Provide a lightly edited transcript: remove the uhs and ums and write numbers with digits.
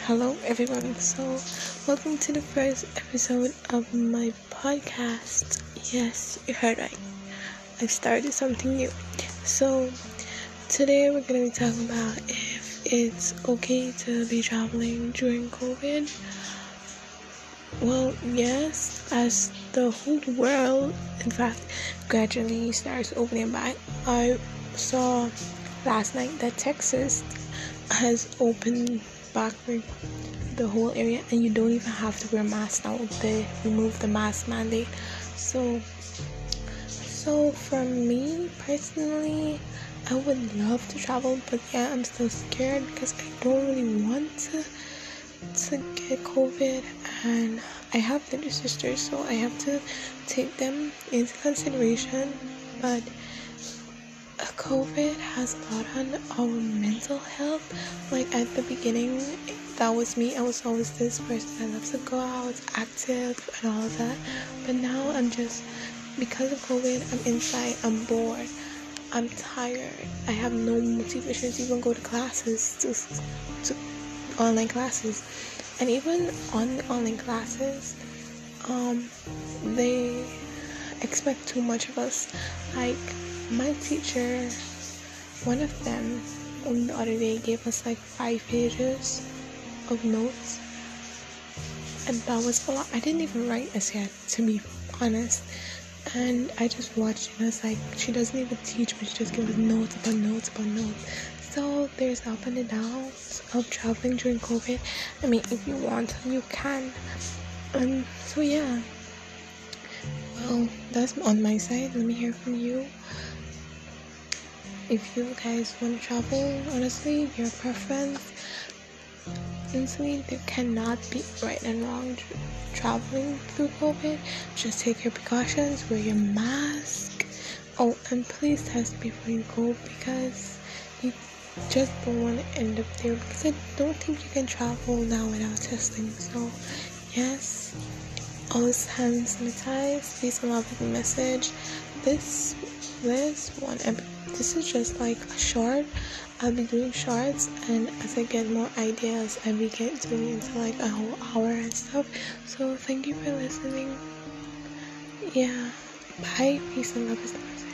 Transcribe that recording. Hello everyone, so welcome to the first episode of my podcast. Yes, you heard right, I started something new. So today we're going to be talking about if it's okay to be traveling during COVID. Well, yes, as the whole world, in fact, gradually starts opening back. I saw last night that Texas has opened back the whole area, and you don't even have to wear masks now. They removed the mask mandate. So for me personally, I would love to travel, but yeah, I'm still scared because I don't really want to get COVID, and I have little sisters, so I have to take them into consideration. But COVID has brought on our mental health. Like at the beginning, that was me. I was always this person that loves to go out, active and all that, but now I'm just, because of COVID, I'm inside, I'm bored, I'm tired, I have no motivation to even go to classes, to online classes. And even on online classes, they expect too much of us. Like my teacher, one of them, on the other day gave us like 5 pages of notes, and that was a lot. I didn't even write as yet, to be honest, and I just watched, and it's like she doesn't even teach, but she just gives notes upon notes upon notes. So there's up and the downs of traveling during COVID. I mean, if you want, you can. So yeah. Well, that's on my side. Let me hear from you. If you guys want to travel, honestly, your preference. Honestly, there cannot be right and wrong traveling through COVID. Just take your precautions, wear your mask. Oh, and please test before you go, because you just don't want to end up there, because I don't think you can travel now without testing. So yes, always hand sanitized. Please allow the message. This is just like a short. I'll be doing shorts, and as I get more ideas, I'll be doing into like a whole hour and stuff. So thank you for listening. Yeah, bye. Peace and love.